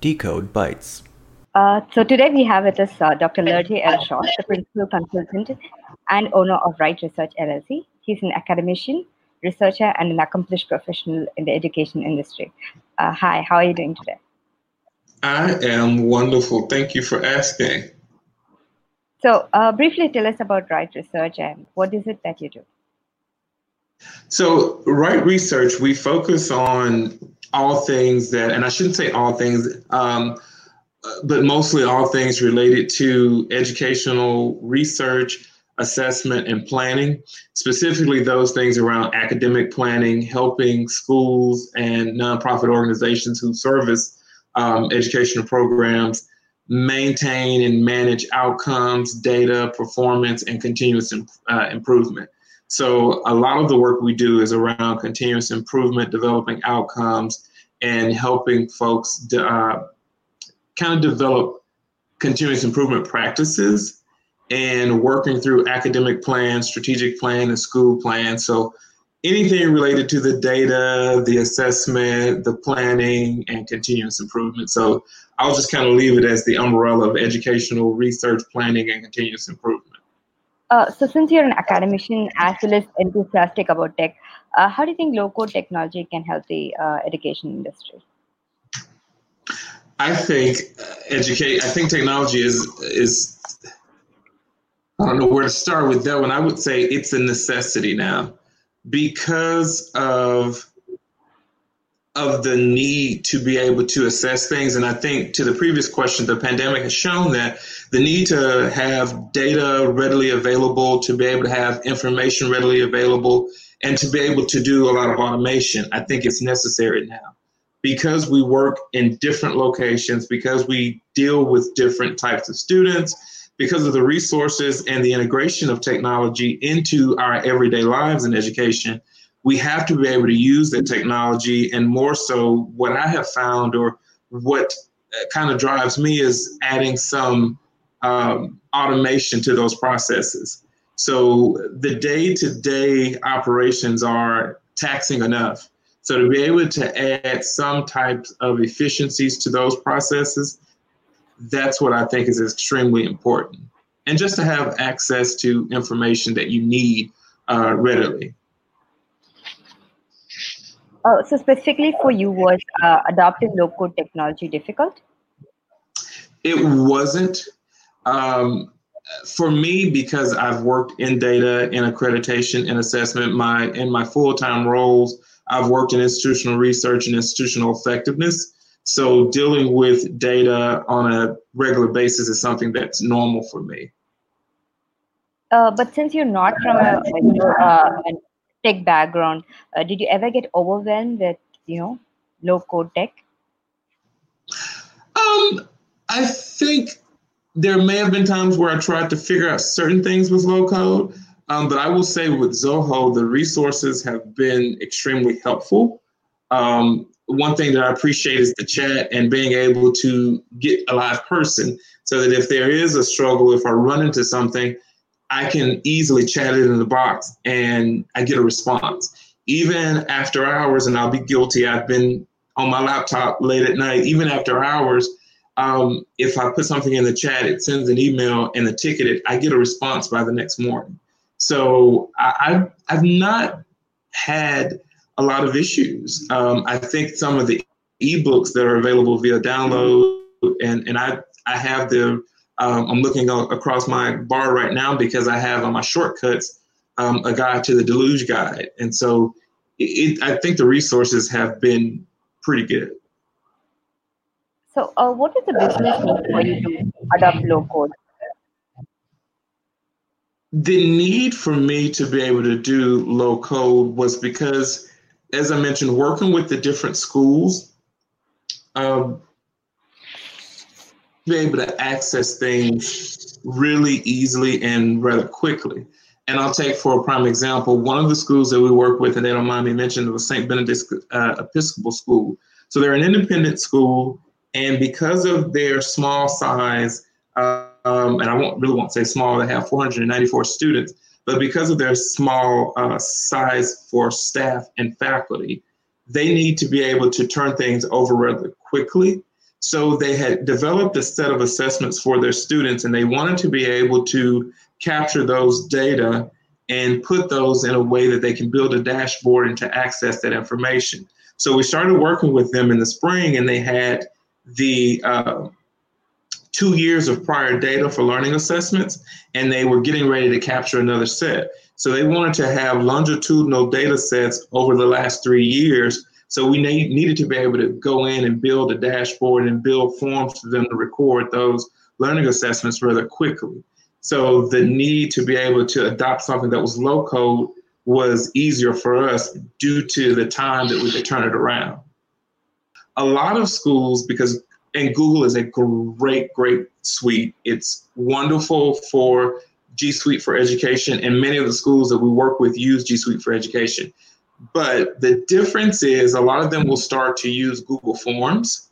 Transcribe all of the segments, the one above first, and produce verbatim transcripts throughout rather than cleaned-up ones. Decode Bytes. Uh, so today we have with us uh, Doctor Lerjee Elshaw, the Principal Consultant and owner of Wright Research L L C. He's an academician, researcher, and an accomplished professional in the education industry. Uh, hi, how are you doing today? I am wonderful. Thank you for asking. So uh, briefly tell us about Wright Research and what is it that you do? So Wright Research, we focus on all things that, and I shouldn't say all things, um, but mostly all things related to educational research, assessment, and planning, specifically those things around academic planning, helping schools and nonprofit organizations who service um, educational programs maintain and manage outcomes, data, performance, and continuous imp- uh, improvement. So a lot of the work we do is around continuous improvement, developing outcomes, and helping folks de- uh, kind of develop continuous improvement practices and working through academic plans, strategic plan, and school plan. So anything related to the data, the assessment, the planning, and continuous improvement. So I'll just kind of leave it as the umbrella of educational research, planning, and continuous improvement. Uh, so since you're an academician as well as enthusiastic about tech, uh, how do you think low-code technology can help the uh, education industry? I think educate. I think technology is is. I don't know where to start with that one. I would say it's a necessity now because of of the need to be able to assess things. And I think to the previous question, the pandemic has shown that the need to have data readily available, to be able to have information readily available, and to be able to do a lot of automation, I think it's necessary now. Because we work in different locations, because we deal with different types of students, because of the resources and the integration of technology into our everyday lives in education, we have to be able to use the technology. And more so, what I have found, or what kind of drives me, is adding some um, automation to those processes. So the day-to-day operations are taxing enough. So to be able to add some types of efficiencies to those processes, that's what I think is extremely important. And just to have access to information that you need uh, readily. Oh, so specifically for you, was uh, adopting low-code technology difficult? It wasn't. Um, for me, because I've worked in data, in accreditation, in assessment, my in my full-time roles, I've worked in institutional research and institutional effectiveness. So dealing with data on a regular basis is something that's normal for me. Uh, but since you're not from a, you know, uh, a tech background, uh, did you ever get overwhelmed with, you know, low-code tech? Um, I think there may have been times where I tried to figure out certain things with low-code, um, but I will say with Zoho, the resources have been extremely helpful. Um, one thing that I appreciate is the chat and being able to get a live person so that if there is a struggle, if I run into something, I can easily chat it in the box and I get a response. Even after hours, and I'll be guilty, I've been on my laptop late at night, even after hours, um, if I put something in the chat, it sends an email and the ticket, it, I get a response by the next morning. So I, I've, I've not had a lot of issues. Um, I think some of the ebooks that are available via download, and, and I, I have the, um, I'm looking across my bar right now because I have on my shortcuts um, a guide to the Deluge guide. And so it, it, I think the resources have been pretty good. So uh, what is the business need for you to adopt low code? The need for me to be able to do low code was because, as I mentioned, working with the different schools, um, be able to access things really easily and rather quickly. And I'll take for a prime example, one of the schools that we work with, and they don't mind me mentioning, was Saint Benedict uh, Episcopal School. So they're an independent school, and because of their small size, um, and I won't really won't say small, they have four hundred ninety-four students, but because of their small uh, size for staff and faculty, they need to be able to turn things over rather quickly. So they had developed a set of assessments for their students, and they wanted to be able to capture those data and put those in a way that they can build a dashboard and to access that information. So we started working with them in the spring, and they had the uh, two years of prior data for learning assessments, and they were getting ready to capture another set. So they wanted to have longitudinal data sets over the last three years. So we need, needed to be able to go in and build a dashboard and build forms for them to record those learning assessments rather quickly. So the need to be able to adopt something that was low code was easier for us due to the time that we could turn it around. A lot of schools, because, and Google is a great, great suite. It's wonderful for G Suite for Education, and many of the schools that we work with use G Suite for Education. But the difference is a lot of them will start to use Google Forms,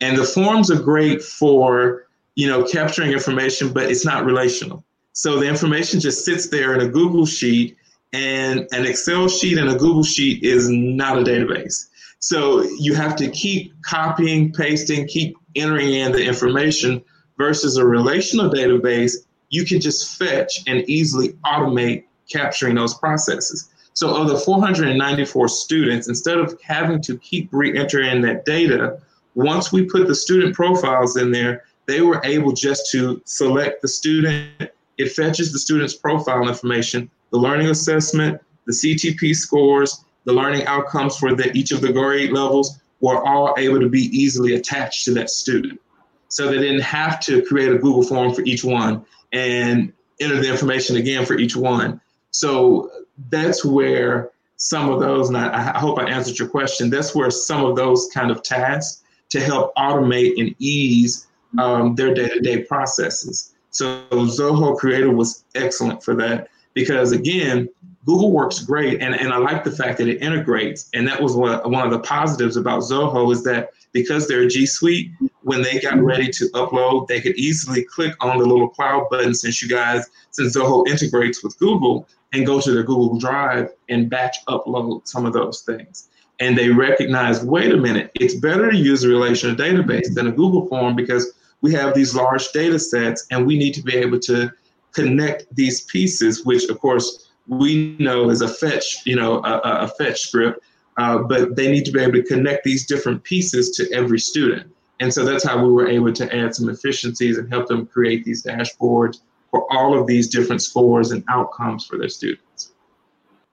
and the forms are great for, you know, capturing information, but it's not relational. So the information just sits there in a Google sheet, and an Excel sheet and a Google sheet is not a database. So you have to keep copying, pasting, keep entering in the information versus a relational database. You can just fetch and easily automate capturing those processes. So of the four hundred ninety-four students, instead of having to keep re-entering that data, once we put the student profiles in there, they were able just to select the student. It fetches the student's profile information, the learning assessment, the C T P scores, the learning outcomes for the, each of the grade levels were all able to be easily attached to that student. So they didn't have to create a Google form for each one and enter the information again for each one. So that's where some of those, and I, I hope I answered your question, that's where some of those kind of tasks to help automate and ease um, their day-to-day processes. So Zoho Creator was excellent for that because, again, Google works great, and, and I like the fact that it integrates, and that was what, one of the positives about Zoho is that because they're G Suite, when they got ready to upload, they could easily click on the little cloud button since you guys, since Zoho integrates with Google, and go to their Google Drive and batch upload some of those things. And they recognized, wait a minute, it's better to use a relational database than a Google form because we have these large data sets and we need to be able to connect these pieces, which of course we know is a fetch, you know, a, a fetch script, uh, but they need to be able to connect these different pieces to every student. And so that's how we were able to add some efficiencies and help them create these dashboards for all of these different scores and outcomes for their students.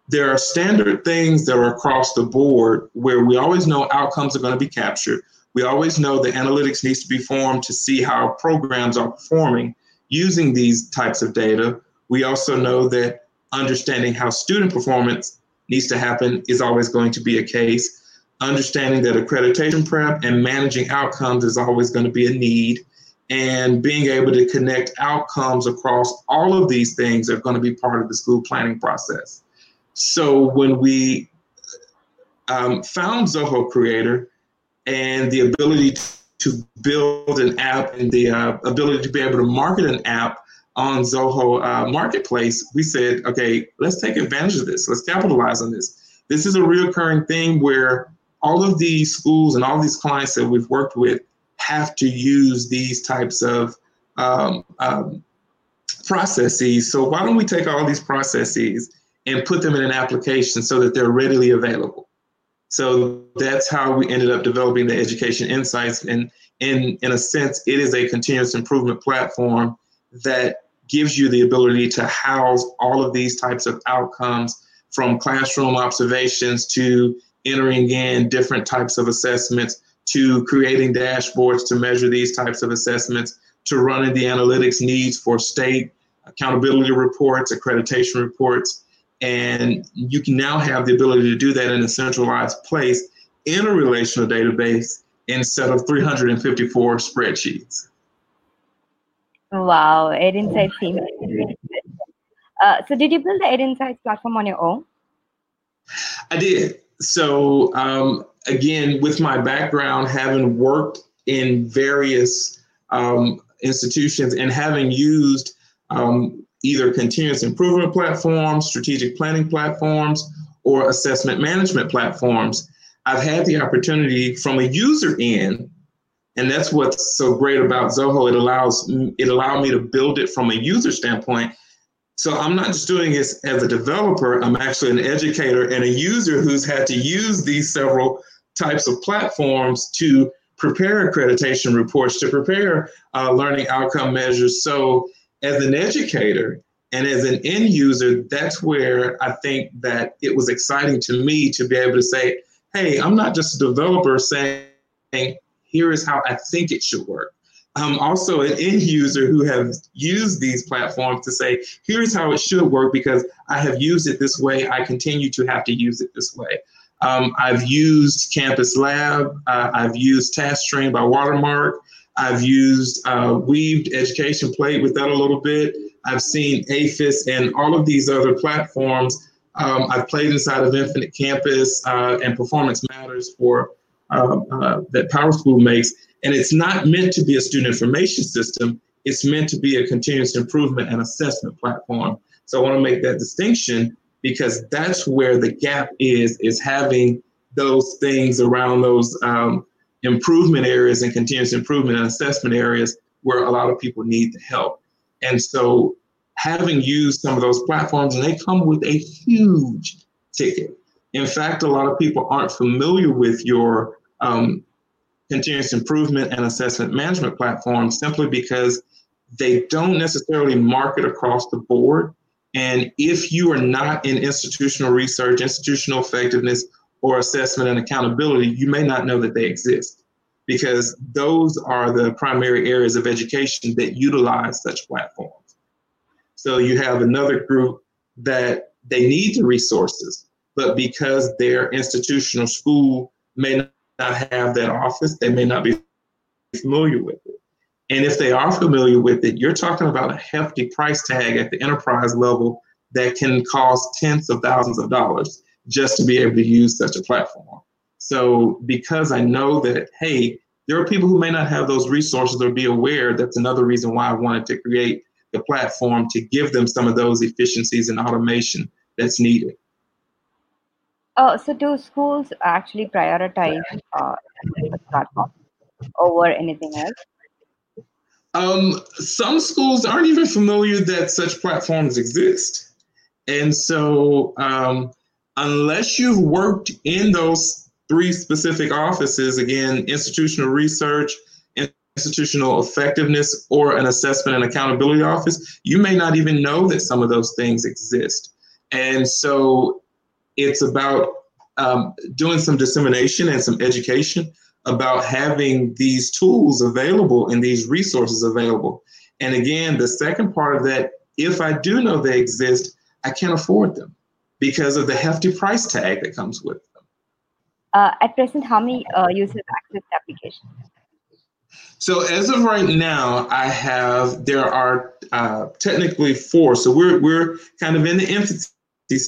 There are standard things that are across the board where we always know outcomes are going to be captured. We always know the analytics needs to be formed to see how programs are performing using these types of data. We also know that understanding how student performance needs to happen is always going to be a case. Understanding that accreditation prep and managing outcomes is always going to be a need. And being able to connect outcomes across all of these things are going to be part of the school planning process. So when we um, found Zoho Creator and the ability to build an app and the uh, ability to be able to market an app on Zoho uh, Marketplace, we said, okay, let's take advantage of this. Let's capitalize on this. This is a reoccurring thing where all of these schools and all these clients that we've worked with have to use these types of um, um, processes. So why don't we take all these processes and put them in an application so that they're readily available? So that's how we ended up developing the Education Insights. And in, in a sense, it is a continuous improvement platform that gives you the ability to house all of these types of outcomes, from classroom observations to entering in different types of assessments, to creating dashboards to measure these types of assessments, to running the analytics needs for state accountability reports, accreditation reports. And you can now have the ability to do that in a centralized place in a relational database instead of three hundred fifty-four spreadsheets. Wow, Ed Insights team. Uh, so did you build the Ed Insights platform on your own? I did. So, um, again, with my background, having worked in various um, institutions and having used um, either continuous improvement platforms, strategic planning platforms, or assessment management platforms, I've had the opportunity from a user end And that's what's so great about Zoho. It allows it allowed me to build it from a user standpoint. So I'm not just doing this as a developer. I'm actually an educator and a user who's had to use these several types of platforms to prepare accreditation reports, to prepare uh, learning outcome measures. So as an educator and as an end user, that's where I think that it was exciting to me to be able to say, hey, I'm not just a developer saying, here is how I think it should work. I'm also an end user who have used these platforms to say, here's how it should work because I have used it this way. I continue to have to use it this way. Um, I've used Campus Lab. Uh, I've used Taskstream by Watermark. I've used uh, Weaved Education, played with that a little bit. I've seen APHIS and all of these other platforms. Um, I've played inside of Infinite Campus uh, and Performance Matters for Uh, uh, that PowerSchool makes, and it's not meant to be a student information system. It's meant to be a continuous improvement and assessment platform. So I want to make that distinction because that's where the gap is, is having those things around those um, improvement areas and continuous improvement and assessment areas where a lot of people need the help. And so having used some of those platforms, and they come with a huge ticket. In fact, a lot of people aren't familiar with your Um, continuous improvement and assessment management platform simply because they don't necessarily market across the board. And if you are not in institutional research, institutional effectiveness, or assessment and accountability, you may not know that they exist because those are the primary areas of education that utilize such platforms. So you have another group that they need the resources, but because their institutional school may not not have that office, they may not be familiar with it. And if they are familiar with it, you're talking about a hefty price tag at the enterprise level that can cost tens of thousands of dollars just to be able to use such a platform. So because I know that, hey, there are people who may not have those resources or be aware, that's another reason why I wanted to create the platform to give them some of those efficiencies and automation that's needed. Uh, so do schools actually prioritize uh, the platform over anything else? Um, some schools aren't even familiar that such platforms exist. And so um, unless you've worked in those three specific offices, again, institutional research, institutional effectiveness, or an assessment and accountability office, you may not even know that some of those things exist. And so it's about um, doing some dissemination and some education about having these tools available and these resources available. And again, the second part of that, if I do know they exist, I can't afford them because of the hefty price tag that comes with them. Uh, at present, how many uh, users access the application? So as of right now, I have, there are uh, technically four. So we're we're kind of in the infancy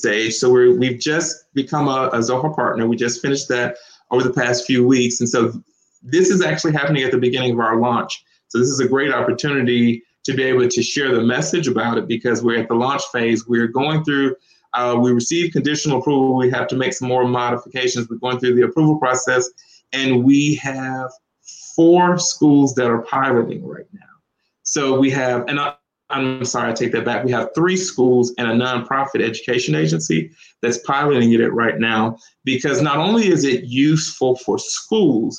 stage. So we're, we've just become a, a Zoho partner. We just finished that over the past few weeks. And so this is actually happening at the beginning of our launch. So this is a great opportunity to be able to share the message about it because we're at the launch phase. We're going through, uh, we received conditional approval. We have to make some more modifications. We're going through the approval process. And we have four schools that are piloting right now. So we have, and I, I'm sorry, I take that back. We have three schools and a nonprofit education agency that's piloting it right now because not only is it useful for schools,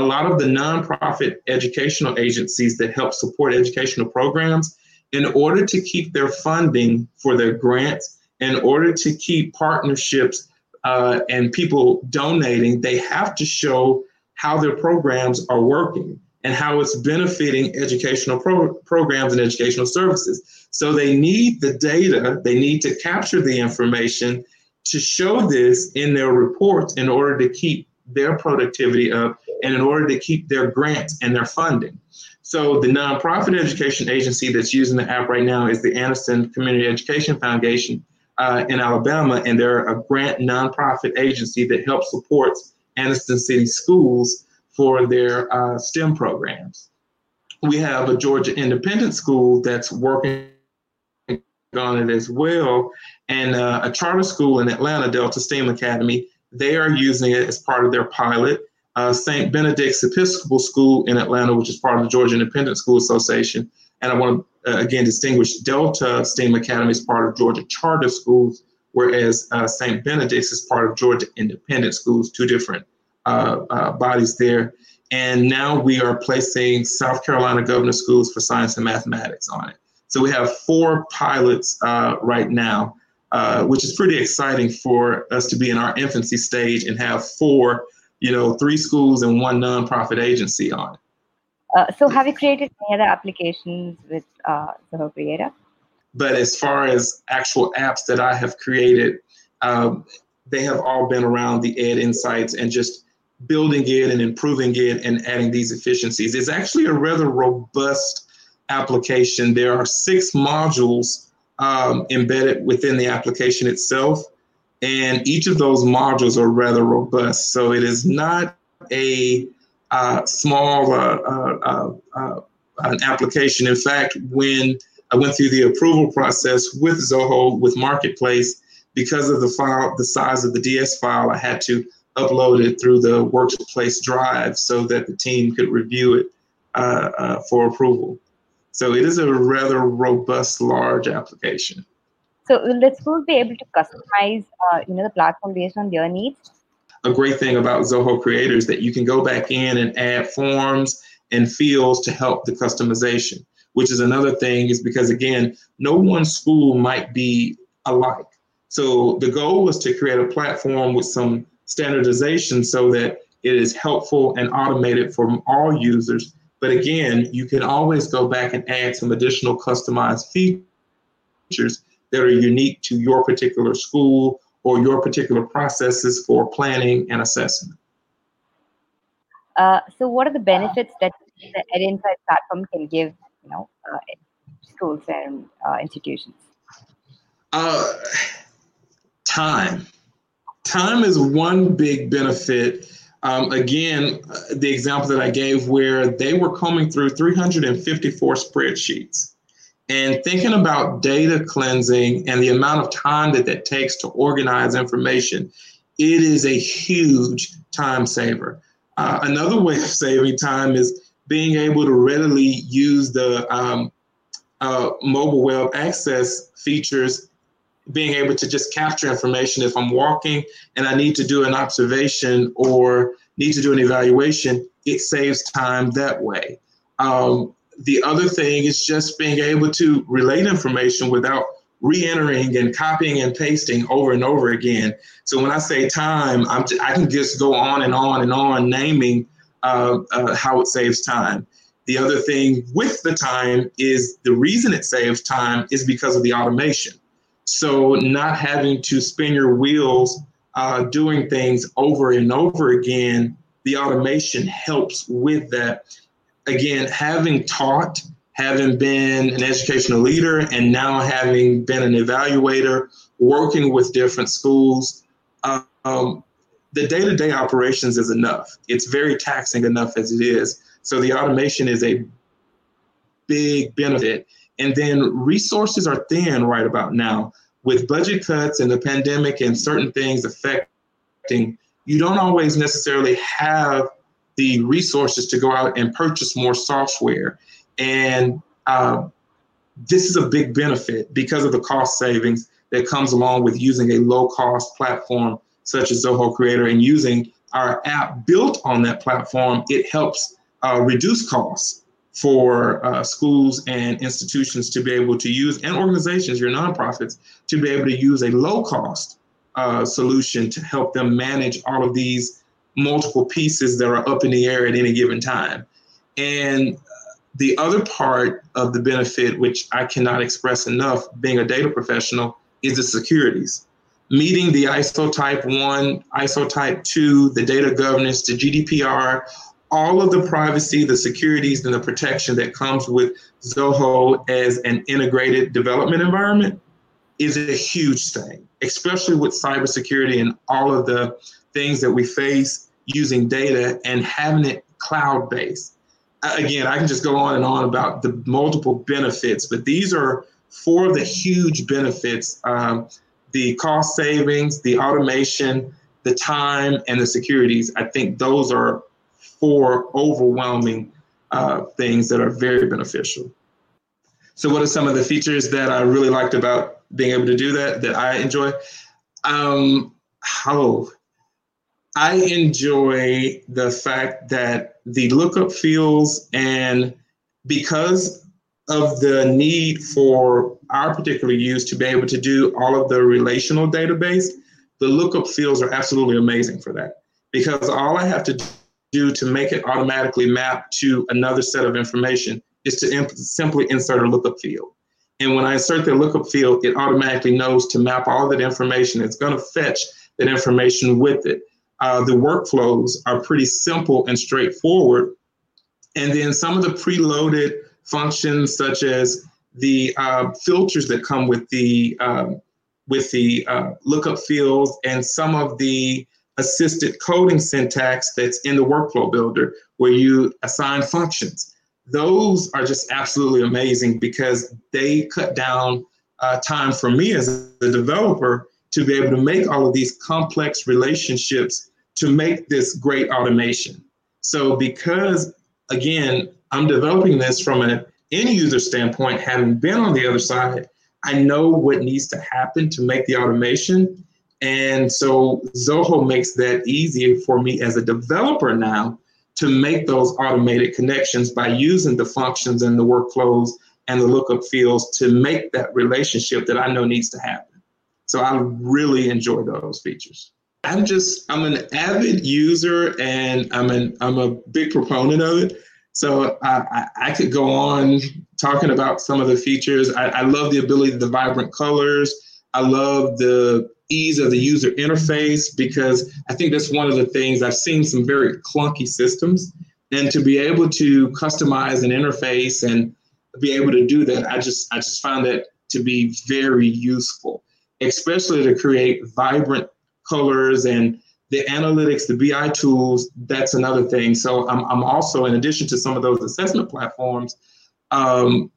a lot of the nonprofit educational agencies that help support educational programs, in order to keep their funding for their grants, in order to keep partnerships uh, and people donating, they have to show how their programs are working and how it's benefiting educational pro- programs and educational services. So they need the data, they need to capture the information to show this in their reports in order to keep their productivity up and in order to keep their grants and their funding. So the nonprofit education agency that's using the app right now is the Anniston Community Education Foundation uh, in Alabama, and they're a grant nonprofit agency that helps support Anniston City schools for their uh, STEM programs. We have a Georgia Independent School that's working on it as well, and uh, a charter school in Atlanta, Delta STEAM Academy. They are using it as part of their pilot. uh, Saint Benedict Episcopal School in Atlanta, which is part of the Georgia Independent School Association. And I want to, uh, again, distinguish Delta STEAM Academy is part of Georgia Charter Schools, whereas uh, Saint Benedict's is part of Georgia Independent Schools, two different uh, uh, bodies there. And now we are placing South Carolina Governor's Schools for Science and Mathematics on it. So we have four pilots uh, right now, uh, which is pretty exciting for us to be in our infancy stage and have four, you know, three schools and one nonprofit agency on it. Uh, so have you created any other applications with uh, Zoho Creator? But as far as actual apps that I have created, um, they have all been around the Ed Insights and just building it and improving it and adding these efficiencies. It's actually a rather robust application. There are six modules um, embedded within the application itself, and each of those modules are rather robust. So it is not a uh, small uh, uh, uh, an application. In fact, when I went through the approval process with Zoho, with Marketplace, because of the file, the size of the D S file, I had to upload it through the Workplace Drive so that the team could review it uh, uh, for approval. So it is a rather robust, large application. So will the schools be able to customize, uh, you know, the platform based on their needs? A great thing about Zoho Creator is that you can go back in and add forms and fields to help the customization, which is another thing is because, again, no one school might be alike. So the goal was to create a platform with some standardization so that it is helpful and automated for all users. But again, you can always go back and add some additional customized features that are unique to your particular school or your particular processes for planning and assessment. Uh, so what are the benefits that the Ed Insights platform can give you know, uh, schools and uh, institutions? Uh, time. Time is one big benefit. Um, again, uh, the example that I gave where they were combing through three hundred fifty-four spreadsheets and thinking about data cleansing and the amount of time that that takes to organize information, it is a huge time saver. Uh, another way of saving time is being able to readily use the um, uh, mobile web access features, being able to just capture information. If I'm walking and I need to do an observation or need to do an evaluation, it saves time that way. Um, the other thing is just being able to relate information without re-entering and copying and pasting over and over again. So when I say time, I'm t- I can just go on and on and on naming Uh, uh, how it saves time. The other thing with the time is the reason it saves time is because of the automation. So not having to spin your wheels uh, doing things over and over again, the automation helps with that. Again, having taught, having been an educational leader, and now having been an evaluator, working with different schools, uh, um, the day-to-day operations is enough. It's very taxing enough as it is. So the automation is a big benefit. And then resources are thin right about now. With budget cuts and the pandemic and certain things affecting, you don't always necessarily have the resources to go out and purchase more software. And uh, this is a big benefit because of the cost savings that comes along with using a low-cost platform such as Zoho Creator, and using our app built on that platform, it helps uh, reduce costs for uh, schools and institutions to be able to use, and organizations, your nonprofits, to be able to use a low-cost uh, solution to help them manage all of these multiple pieces that are up in the air at any given time. And the other part of the benefit, which I cannot express enough, being a data professional, is the securities. Meeting the I S O type one, I S O type two, the data governance, the G D P R, all of the privacy, the securities, and the protection that comes with Zoho as an integrated development environment is a huge thing, especially with cybersecurity and all of the things that we face using data and having it cloud-based. Again, I can just go on and on about the multiple benefits, but these are four of the huge benefits. Um, The cost savings, the automation, the time, and the securities. I think those are four overwhelming uh, things that are very beneficial. So what are some of the features that I really liked about being able to do that, that I enjoy? Um, oh, I enjoy the fact that the lookup fields, and because of the need for our particular use to be able to do all of the relational database, the lookup fields are absolutely amazing for that. Because all I have to do to make it automatically map to another set of information is to imp- simply insert a lookup field. And when I insert the lookup field, it automatically knows to map all that information. It's going to fetch that information with it. Uh, the workflows are pretty simple and straightforward. And then some of the preloaded functions, such as the uh, filters that come with the um, with the uh, lookup fields, and some of the assisted coding syntax that's in the workflow builder where you assign functions. Those are just absolutely amazing because they cut down uh, time for me as a developer to be able to make all of these complex relationships to make this great automation. So because, again, I'm developing this from an end user standpoint, having been on the other side, I know what needs to happen to make the automation. And so Zoho makes that easier for me as a developer now to make those automated connections by using the functions and the workflows and the lookup fields to make that relationship that I know needs to happen. So I really enjoy those features. I'm just, I'm an avid user and I'm an, I'm a big proponent of it. So I, I could go on talking about some of the features. I, I love the ability of the vibrant colors. I love the ease of the user interface, because I think that's one of the things I've seen some very clunky systems, and to be able to customize an interface and be able to do that, I just I just find that to be very useful, especially to create vibrant colors and the analytics, the B I tools, that's another thing. So I'm, I'm also, in addition to some of those assessment platforms, um,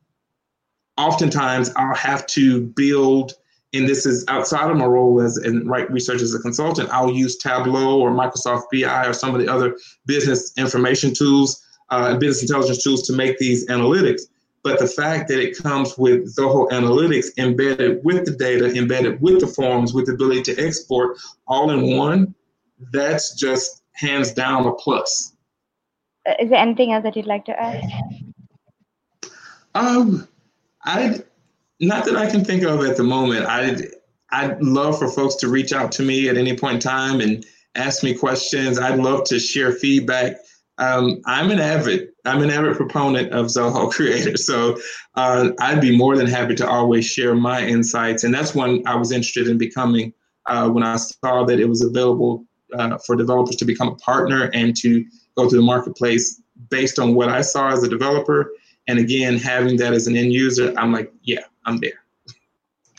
oftentimes I'll have to build, and this is outside of my role as in Wright Research as a consultant, I'll use Tableau or Microsoft B I or some of the other business information tools uh, and business intelligence tools to make these analytics. But the fact that it comes with Zoho Analytics embedded with the data, embedded with the forms, with the ability to export all in one, that's just hands down a plus. Is there anything else that you'd like to add? Um, I not that I can think of at the moment. I I'd love for folks to reach out to me at any point in time and ask me questions. I'd love to share feedback. Um, I'm an avid I'm an avid proponent of Zoho Creator, so uh, I'd be more than happy to always share my insights. And that's one I was interested in becoming uh, when I saw that it was available. Uh, for developers to become a partner and to go to the marketplace based on what I saw as a developer. And again, having that as an end user, I'm like, yeah, I'm there.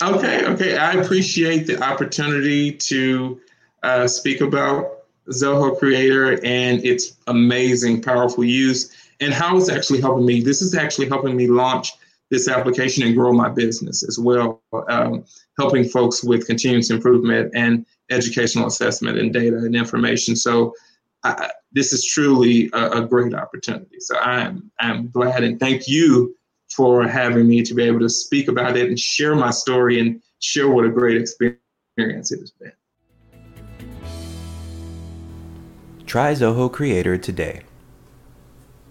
Okay, okay. I appreciate the opportunity to uh, speak about Zoho Creator and its amazing, powerful use and how it's actually helping me. This is actually helping me launch this application and grow my business as well, um, helping folks with continuous improvement and educational assessment and data and information. So uh, this is truly a, a great opportunity. So I'm I'm glad and thank you for having me to be able to speak about it and share my story and share what a great experience it has been. Try Zoho Creator today.